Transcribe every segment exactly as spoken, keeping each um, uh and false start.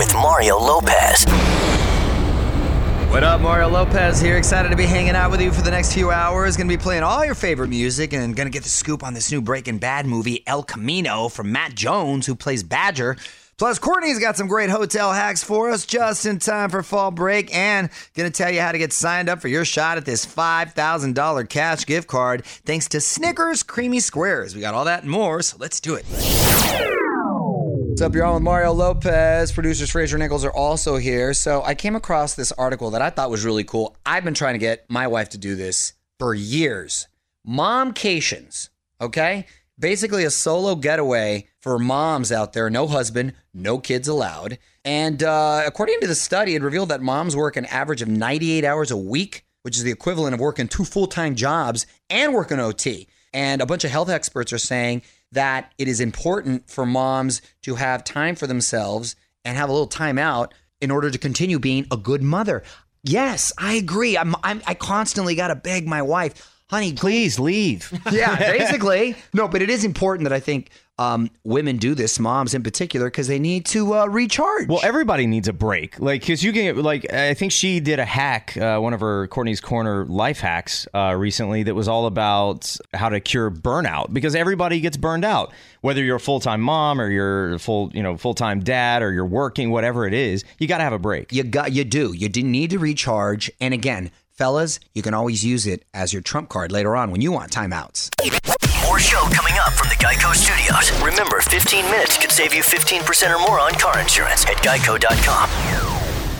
with Mario Lopez. What up, Mario Lopez here. Excited to be hanging out with you for the next few hours. Going to be playing all your favorite music and going to get the scoop on this new Breaking Bad movie, El Camino, from Matt Jones, who plays Badger. Plus, Courtney's got some great hotel hacks for us just in time for fall break, and going to tell you how to get signed up for your shot at this five thousand dollars cash gift card thanks to Snickers Creamy Squares. We got all that and more, so let's do it. What's up, you're on with Mario Lopez. Producers Fraser Nichols are also here. So I came across this article that I thought was really cool. I've been trying to get my wife to do this for years. Momcations, okay? Basically a solo getaway for moms out there. No husband, no kids allowed. And uh, according to the study, it revealed that moms work an average of ninety-eight hours a week, which is the equivalent of working two full-time jobs and working O T. And a bunch of health experts are saying that it is important for moms to have time for themselves and have a little time out in order to continue being a good mother. Yes, I agree. I'm, I'm I constantly got to beg my wife, honey, please leave. Yeah, basically. No, but it is important that I think um, women do this, moms in particular, because they need to uh, recharge. Well, everybody needs a break. Like, because you can, like, I think she did a hack, uh, one of her Courtney's Corner life hacks uh, recently that was all about how to cure burnout, because everybody gets burned out, whether you're a full-time mom or you're a full, you know, full-time dad or you're working, whatever it is, you got to have a break. You got, you do. You do need to recharge. And again, fellas, you can always use it as your trump card later on when you want timeouts. More show coming up from the Geico Studios. Remember, fifteen minutes could save you fifteen percent or more on car insurance at geico dot com.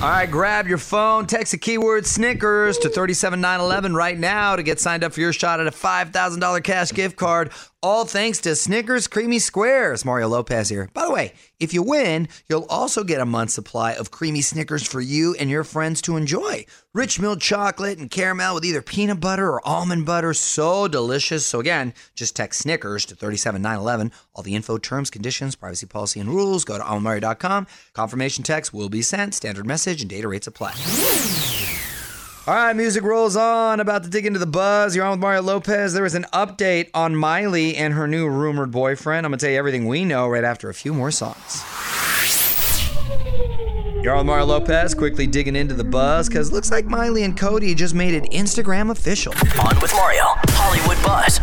All right, grab your phone, text the keyword Snickers to three seven nine one one right now to get signed up for your shot at a five thousand dollars cash gift card, all thanks to Snickers Creamy Squares. Mario Lopez here. By the way, if you win, you'll also get a month's supply of creamy Snickers for you and your friends to enjoy. Rich milk chocolate and caramel with either peanut butter or almond butter. So delicious. So again, just text Snickers to three seven nine one one. All the info, terms, conditions, privacy policy, and rules. Go to alma mario dot com. Confirmation text will be sent. Standard message and data rates apply. All right, music rolls on. About to dig into the buzz. You're on with Mario Lopez. There was an update on Miley and her new rumored boyfriend. I'm going to tell you everything we know right after a few more songs. You're on Mario Lopez, quickly digging into the buzz, because looks like Miley and Cody just made it Instagram official. On with Mario, Hollywood Buzz.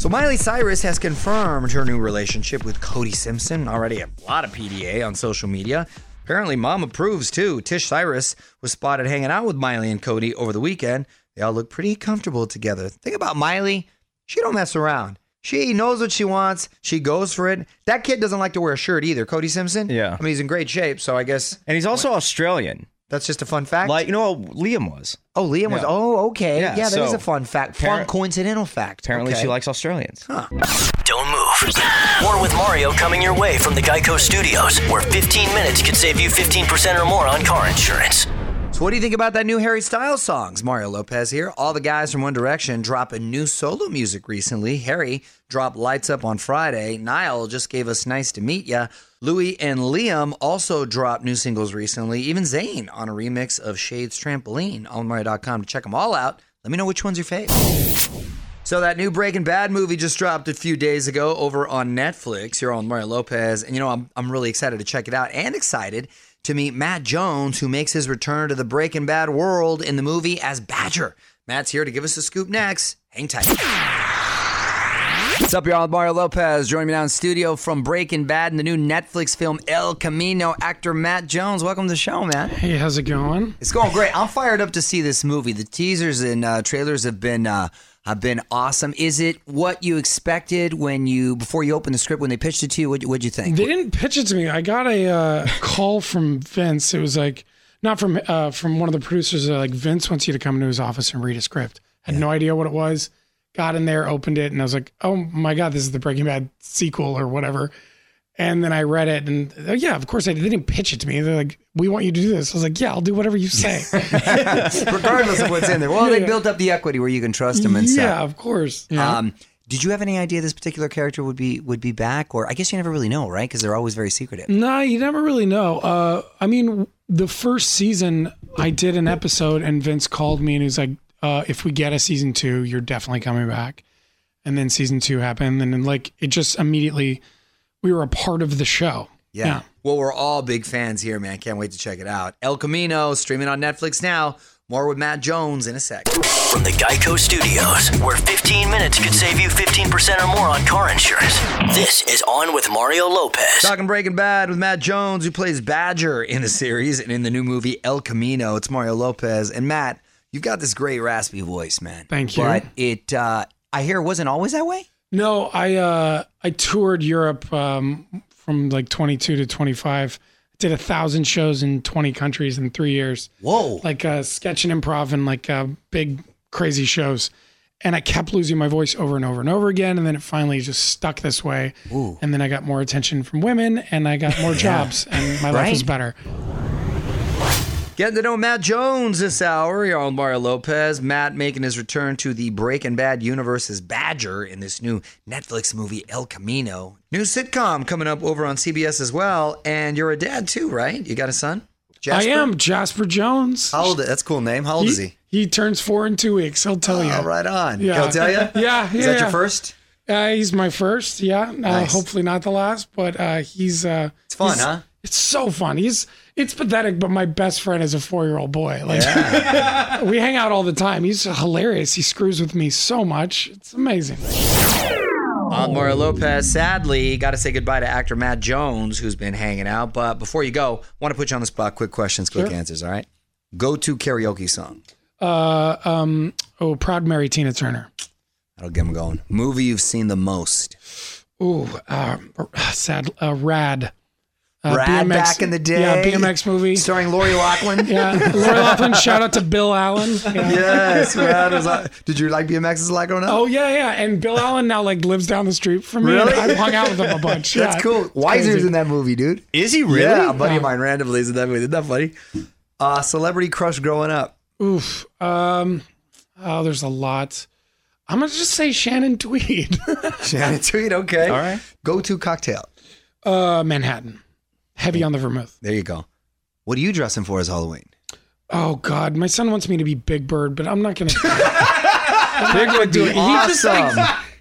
So Miley Cyrus has confirmed her new relationship with Cody Simpson, already a lot of P D A on social media. Apparently, mom approves, too. Tish Cyrus was spotted hanging out with Miley and Cody over the weekend. They all look pretty comfortable together. The thing about Miley, she don't mess around. She knows what she wants. She goes for it. That kid doesn't like to wear a shirt either, Cody Simpson. Yeah. I mean, he's in great shape, so I guess. And he's also Australian. That's just a fun fact. Like, you know, Liam was. Oh, Liam yeah. was. Oh, okay. Yeah, yeah that so is a fun fact. Fun par- coincidental fact. Apparently okay. She likes Australians. Huh. Don't move. More with Mario coming your way from the Geico Studios, where fifteen minutes could save you fifteen percent or more on car insurance. So what do you think about that new Harry Styles songs? Mario Lopez here. All the guys from One Direction dropping new solo music recently. Harry dropped Lights Up on Friday. Niall just gave us Nice to Meet Ya. Louis and Liam also dropped new singles recently. Even Zayn on a remix of Shade's Trampoline. Alma Mario dot com to check them all out. Let me know which one's your fave. So that new Breaking Bad movie just dropped a few days ago over on Netflix. You're on Mario Lopez. And you know, I'm I'm really excited to check it out and excited to meet Matt Jones, who makes his return to the Breaking Bad world in the movie as Badger. Matt's here to give us the scoop next. Hang tight. What's up, y'all? Mario Lopez. Joining me now in studio from Breaking Bad in the new Netflix film El Camino, actor Matt Jones. Welcome to the show, Matt. Hey, how's it going? It's going great. I'm fired up to see this movie. The teasers and uh, trailers have been uh, have been awesome. Is it what you expected when you before you opened the script when they pitched it to you? What what'd you think? They didn't pitch it to me. I got a uh, call from Vince. It was like not from uh, from one of the producers. They're like, Vince wants you to come into his office and read a script. I had yeah. no idea what it was. Got in there, opened it, and I was like, oh my God, this is the Breaking Bad sequel or whatever. And then I read it, and oh, yeah, of course, they didn't pitch it to me. They're like, we want you to do this. I was like, yeah, I'll do whatever you say. Regardless of what's in there. Well, yeah, they yeah. built up the equity where you can trust them and stuff. Yeah, of course. Yeah. Um, did you have any idea this particular character would be would be back? Or I guess you never really know, right? Because they're always very secretive. No, nah, you never really know. Uh, I mean, the first season, I did an episode, and Vince called me, and he was like, Uh, if we get a season two, you're definitely coming back. And then season two happened. And then like, it just immediately, we were a part of the show. Yeah. yeah. Well, we're all big fans here, man. Can't wait to check it out. El Camino, streaming on Netflix now. More with Matt Jones in a sec. From the Geico Studios, where fifteen minutes could save you fifteen percent or more on car insurance. This is On with Mario Lopez. Talking Breaking Bad with Matt Jones, who plays Badger in the series and in the new movie El Camino. It's Mario Lopez. And Matt, you've got this great raspy voice, man. Thank you. But it, uh, I hear it wasn't always that way? No, I uh, I toured Europe um, from like twenty-two to twenty-five. Did a thousand shows in twenty countries in three years. Whoa. Like uh, sketch and improv and like uh, big crazy shows. And I kept losing my voice over and over and over again. And then it finally just stuck this way. Ooh. And then I got more attention from women and I got more yeah. jobs and my right. life was better. Getting to know Matt Jones this hour. You're on Mario Lopez. Matt making his return to the Breaking Bad universe as Badger in this new Netflix movie, El Camino. New sitcom coming up over on C B S as well. And you're a dad too, right? You got a son? Jasper? I am, Jasper Jones. How old? That's a cool name. How old he, is he? He turns four in two weeks. He'll tell oh, you. Right on. Yeah. He'll tell you? yeah, yeah. Is that yeah. your first? Uh, he's my first, yeah. Nice. Uh, hopefully not the last, but uh, he's... Uh, it's fun, he's, huh? It's so fun. He's... It's pathetic, but my best friend is a four-year-old boy. Like yeah. We hang out all the time. He's hilarious. He screws with me so much. It's amazing. On Mario Lopez, sadly, got to say goodbye to actor Matt Jones, who's been hanging out. But before you go, want to put you on the spot. Quick questions, quick sure. answers, all right? Go-to karaoke song. Uh, um, oh, Proud Mary, Tina Turner. That'll get him going. Movie you've seen the most. Ooh, uh, sad, uh, Rad. Uh, Rad B M X, back in the day. Yeah, B M X movie. Starring Lori Laughlin. yeah, Lori Laughlin. Shout out to Bill Allen. Yeah. Yes, Rad was like, did you like B M X's like growing up? Oh, yeah, yeah. And Bill Allen now like lives down the street from me. Really? I've hung out with him a bunch. That's yeah. cool. Weiser's in that movie, dude. Is he really? Yeah, a buddy no. of mine randomly is in that movie. Isn't that funny? Uh, celebrity crush growing up. Oof. Um, oh, there's a lot. I'm going to just say Shannon Tweed. Shannon Tweed, okay. All right. Go-to cocktail. Uh, Manhattan. Heavy on the vermouth. There you go. What are you dressing for as Halloween? Oh, God. My son wants me to be Big Bird, but I'm not going to. Big Bird would be awesome.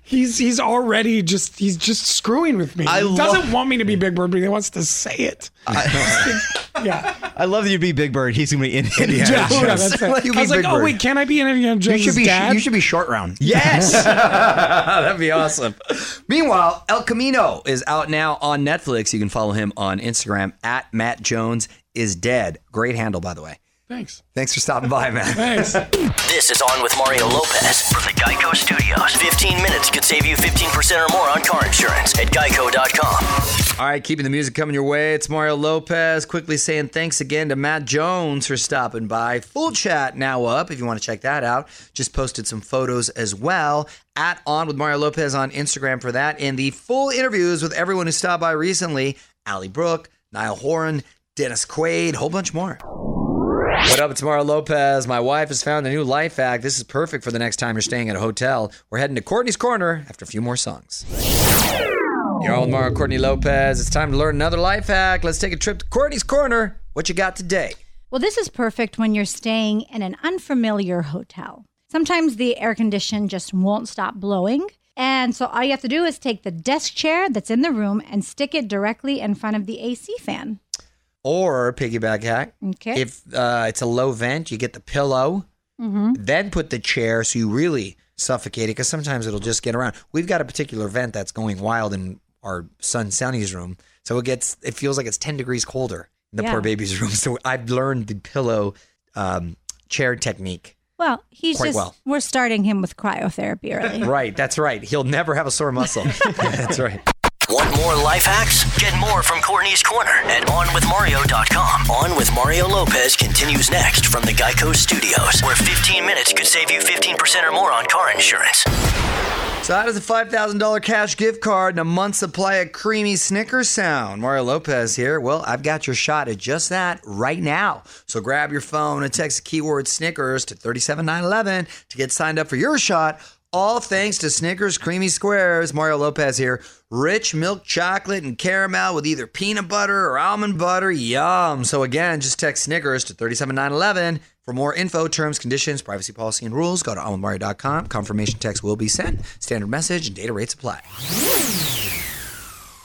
He's he's already just he's just screwing with me. I he doesn't want me to be Big Bird, but he wants to say it. I, yeah, I love that you be Big Bird. He's gonna be in Indiana Jones. Yeah, yeah, that's it. I was like, Big oh Bird. wait, can I be in Indiana Jones? You should be. Dad? You should be Short Round. Yes, that'd be awesome. Meanwhile, El Camino is out now on Netflix. You can follow him on Instagram at Matt Jones is Dead. Great handle, by the way. Thanks. Thanks for stopping by, man. Thanks. This is On with Mario Lopez from the Geico Studios. fifteen minutes could save you fifteen percent or more on car insurance at geico dot com. All right, keeping the music coming your way. It's Mario Lopez quickly saying thanks again to Matt Jones for stopping by. Full chat now up if you want to check that out. Just posted some photos as well. At On with Mario Lopez on Instagram for that. And the full interviews with everyone who stopped by recently. Allie Brooke, Niall Horan, Dennis Quaid, whole bunch more. What up, it's Mario Lopez. My wife has found a new life hack. This is perfect for the next time you're staying at a hotel. We're heading to Courtney's Corner after a few more songs. You're on Mario Courtney Lopez. It's time to learn another life hack. Let's take a trip to Courtney's Corner. What you got today? Well, this is perfect when you're staying in an unfamiliar hotel. Sometimes the air condition just won't stop blowing. And so all you have to do is take the desk chair that's in the room and stick it directly in front of the A C fan. Or piggyback hack, okay. if uh, it's a low vent, you get the pillow, mm-hmm. then put the chair so you really suffocate it because sometimes it'll just get around. We've got a particular vent that's going wild in our son Sonny's room, so it gets it feels like it's ten degrees colder in the yeah. poor baby's room. So I've learned the pillow um, chair technique. Well, he's Quite just, well. we're starting him with cryotherapy early. Right, that's right. He'll never have a sore muscle. That's right. Want more life hacks? Get more from Courtney's Corner at on with mario dot com. On with Mario Lopez continues next from the Geico Studios, where fifteen minutes could save you fifteen percent or more on car insurance. So how does a five thousand dollars cash gift card and a month's supply of creamy Snickers sound? Mario Lopez here. Well, I've got your shot at just that right now. So grab your phone and text the keyword Snickers to three seven nine one one to get signed up for your shot. All thanks to Snickers Creamy Squares. Mario Lopez here. Rich milk chocolate and caramel with either peanut butter or almond butter. Yum. So again, just text Snickers to three seven nine one one. For more info, terms, conditions, privacy policy, and rules, go to on with mario dot com. Confirmation text will be sent. Standard message and data rates apply.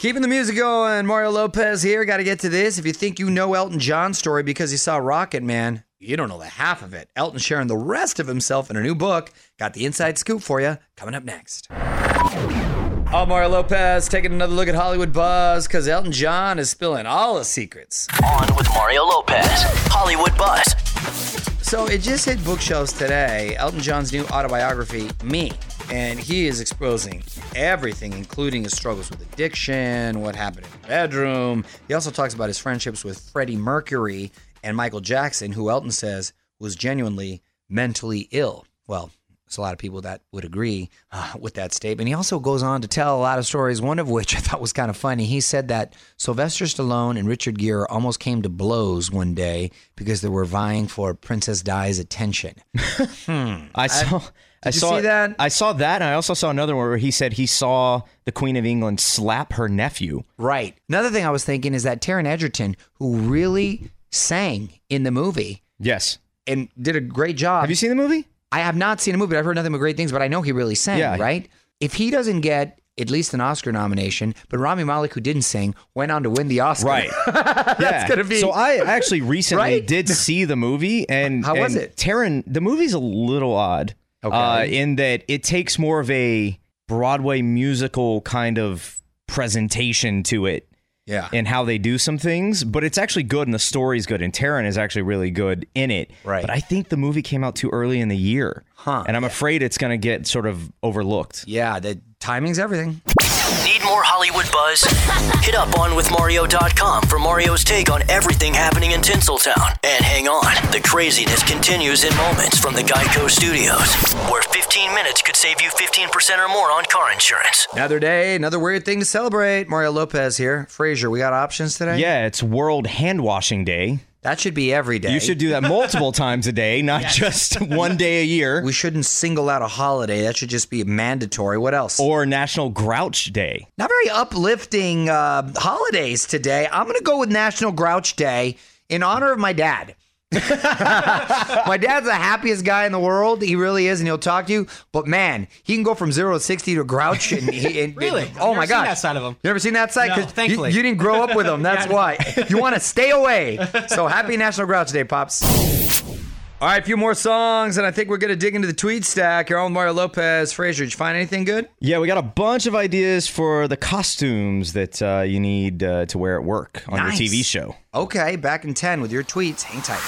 Keeping the music going, Mario Lopez here. Got to get to this. If you think you know Elton John's story because you saw Rocket Man, you don't know the half of it. Elton's sharing the rest of himself in a new book. Got the inside scoop for you coming up next. I'm Mario Lopez taking another look at Hollywood Buzz because Elton John is spilling all his secrets. On with Mario Lopez, Hollywood Buzz. So it just hit bookshelves today, Elton John's new autobiography, Me. And he is exposing everything, including his struggles with addiction, what happened in the bedroom. He also talks about his friendships with Freddie Mercury and Michael Jackson, who Elton says was genuinely mentally ill. Well, there's a lot of people that would agree uh, with that statement. He also goes on to tell a lot of stories, one of which I thought was kind of funny. He said that Sylvester Stallone and Richard Gere almost came to blows one day because they were vying for Princess Di's attention. hmm. I saw... I- Did I you saw, see that? I saw that, and I also saw another one where he said he saw the Queen of England slap her nephew. Right. Another thing I was thinking is that Taron Egerton, who really sang in the movie. Yes. And did a great job. Have you seen the movie? I have not seen the movie, but I've heard nothing but great things, but I know he really sang, yeah. Right? If he doesn't get at least an Oscar nomination, but Rami Malek, who didn't sing, went on to win the Oscar. Right. That's yeah. going to be... So I actually recently right? did see the movie, and... How and was it? Taron, the movie's a little odd. Okay. Uh, in that it takes more of a Broadway musical kind of presentation to it. Yeah. And how they do some things, but it's actually good and the story's good and Taron is actually really good in it. Right. But I think the movie came out too early in the year. Huh. And I'm yeah. afraid it's going to get sort of overlooked. Yeah, the timing's everything. Need more Hollywood buzz? Hit up on with mario dot com for Mario's take on everything happening in Tinseltown. And hang on, the craziness continues in moments from the Geico Studios, where fifteen minutes could save you fifteen percent or more on car insurance. Another day, another weird thing to celebrate. Mario Lopez here. Fraser, we got options today? Yeah, it's World Hand Washing Day. That should be every day. You should do that multiple times a day, not yes. just one day a year. We shouldn't single out a holiday. That should just be mandatory. What else? Or National Grouch Day. Not very uplifting uh, holidays today. I'm going to go with National Grouch Day in honor of my dad. My dad's the happiest guy in the world. He really is, and he'll talk to you. But man, he can go from zero to sixty to grouch. And, he, and really, and, oh my gosh, that side of him. You never seen that side? No, thankfully, you, you didn't grow up with him. That's yeah, why you want to stay away. So happy National Grouch Day, pops! All right, a few more songs, and I think we're gonna dig into the tweet stack. You're on Mario Lopez. Fraser, did you find anything good? Yeah, we got a bunch of ideas for the costumes that uh, you need uh, to wear at work on nice. your T V show. Okay, back in ten with your tweets. Hang tight.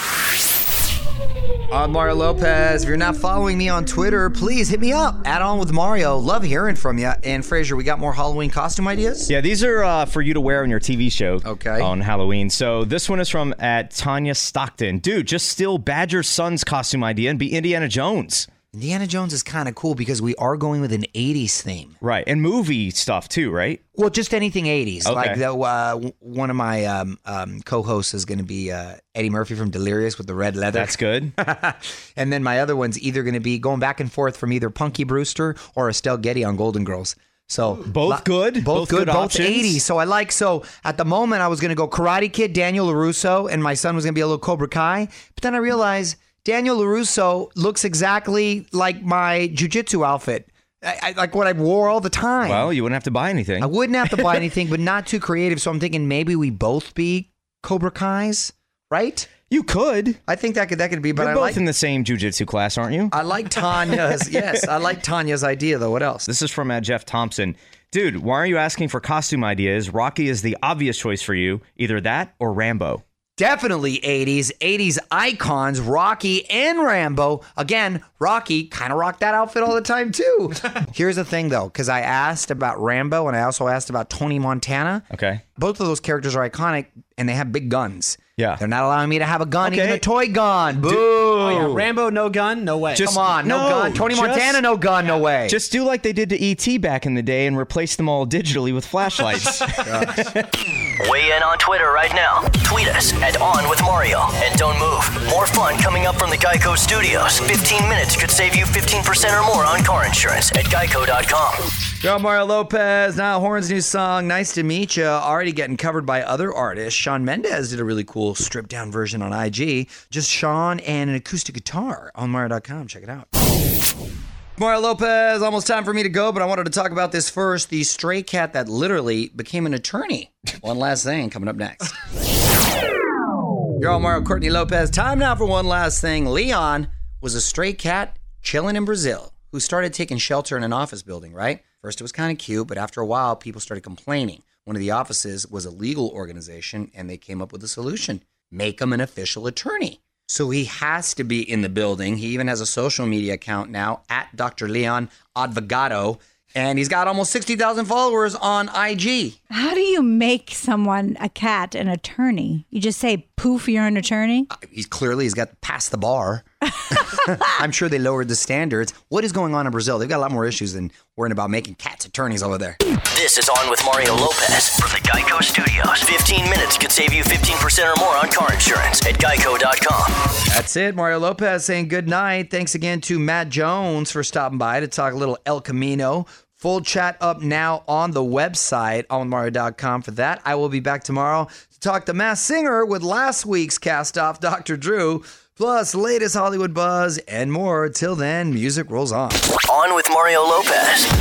I'm Mario Lopez. If you're not following me on Twitter, please hit me up. Add on with Mario. Love hearing from you. And Fraser, we got more Halloween costume ideas? Yeah, these are uh, for you to wear on your T V show okay. on Halloween. So this one is from at Tanya Stockton. Dude, just steal Badger's son's costume idea and be Indiana Jones. Indiana Jones is kind of cool because we are going with an eighties theme. Right. And movie stuff too, right? Well, just anything eighties. Okay. Like the, uh, one of my um, um, co-hosts is going to be uh, Eddie Murphy from Delirious with the red leather. That's good. And then my other one's either going to be going back and forth from either Punky Brewster or Estelle Getty on Golden Girls. So both lo- good, both, both good, good both eighties. So I like, so at the moment I was going to go Karate Kid, Daniel LaRusso, and my son was going to be a little Cobra Kai. But then I realized Daniel LaRusso looks exactly like my jiu-jitsu outfit, I, I, like what I wore all the time. Well, you wouldn't have to buy anything. I wouldn't have to buy anything, but not too creative. So I'm thinking maybe we both be Cobra Kais, right? You could. I think that could that could be. But you're I both like, in the same jiu-jitsu class, aren't you? I like Tanya's. Yes, I like Tanya's idea, though. What else? This is from uh, Jeff Thompson. Dude, why are you asking for costume ideas? Rocky is the obvious choice for you. Either that or Rambo. Definitely eighties, eighties icons, Rocky and Rambo. Again, Rocky kind of rocked that outfit all the time, too. Here's the thing, though, because I asked about Rambo and I also asked about Tony Montana. Okay. Both of those characters are iconic and they have big guns. Yeah. They're not allowing me to have a gun, okay. even a toy gun. Boo. Do, oh, yeah. Rambo, no gun, no way. Just, Come on, no, no gun. Tony just, Montana, no gun, yeah. no way. Just do like they did to E T back in the day and replace them all digitally with flashlights. Weigh in on Twitter right now. Tweet us at OnWithMario. And don't move. More fun coming up from the Geico Studios. fifteen minutes could save you fifteen percent or more on car insurance at geico dot com. Yo, Mario Lopez. Niall Horan's new song, Nice to Meet Ya, already getting covered by other artists. Shawn Mendes did a really cool stripped-down version on I G. Just Shawn and an acoustic guitar on Mario dot com. Check it out. Mario Lopez, almost time for me to go, but I wanted to talk about this first. The stray cat that literally became an attorney. One last thing coming up next. You're all Mario, Courtney Lopez. Time now for one last thing. Leon was a stray cat chilling in Brazil who started taking shelter in an office building, right? First, it was kind of cute, but after a while, people started complaining. One of the offices was a legal organization, and they came up with a solution. Make him an official attorney. So he has to be in the building. He even has a social media account now, at Doctor Leon Advogado, and he's got almost sixty thousand followers on I G. How do you make someone, a cat, an attorney? You just say, poof, you're an attorney? Uh, he's clearly, he's got past the bar. I'm sure they lowered the standards. What is going on in Brazil? They've got a lot more issues than worrying about making cats attorneys over there. This is On With Mario Lopez from the Geico Studios. fifteen minutes could save you fifteen percent or more on car insurance at geico dot com. That's it. Mario Lopez saying good night. Thanks again to Matt Jones for stopping by to talk a little El Camino. Full chat up now on the website, on with mario dot com for that. I will be back tomorrow to talk to Masked Singer with last week's cast-off, Doctor Drew, plus latest Hollywood buzz and more. Till then, music rolls on. On with Mario Lopez.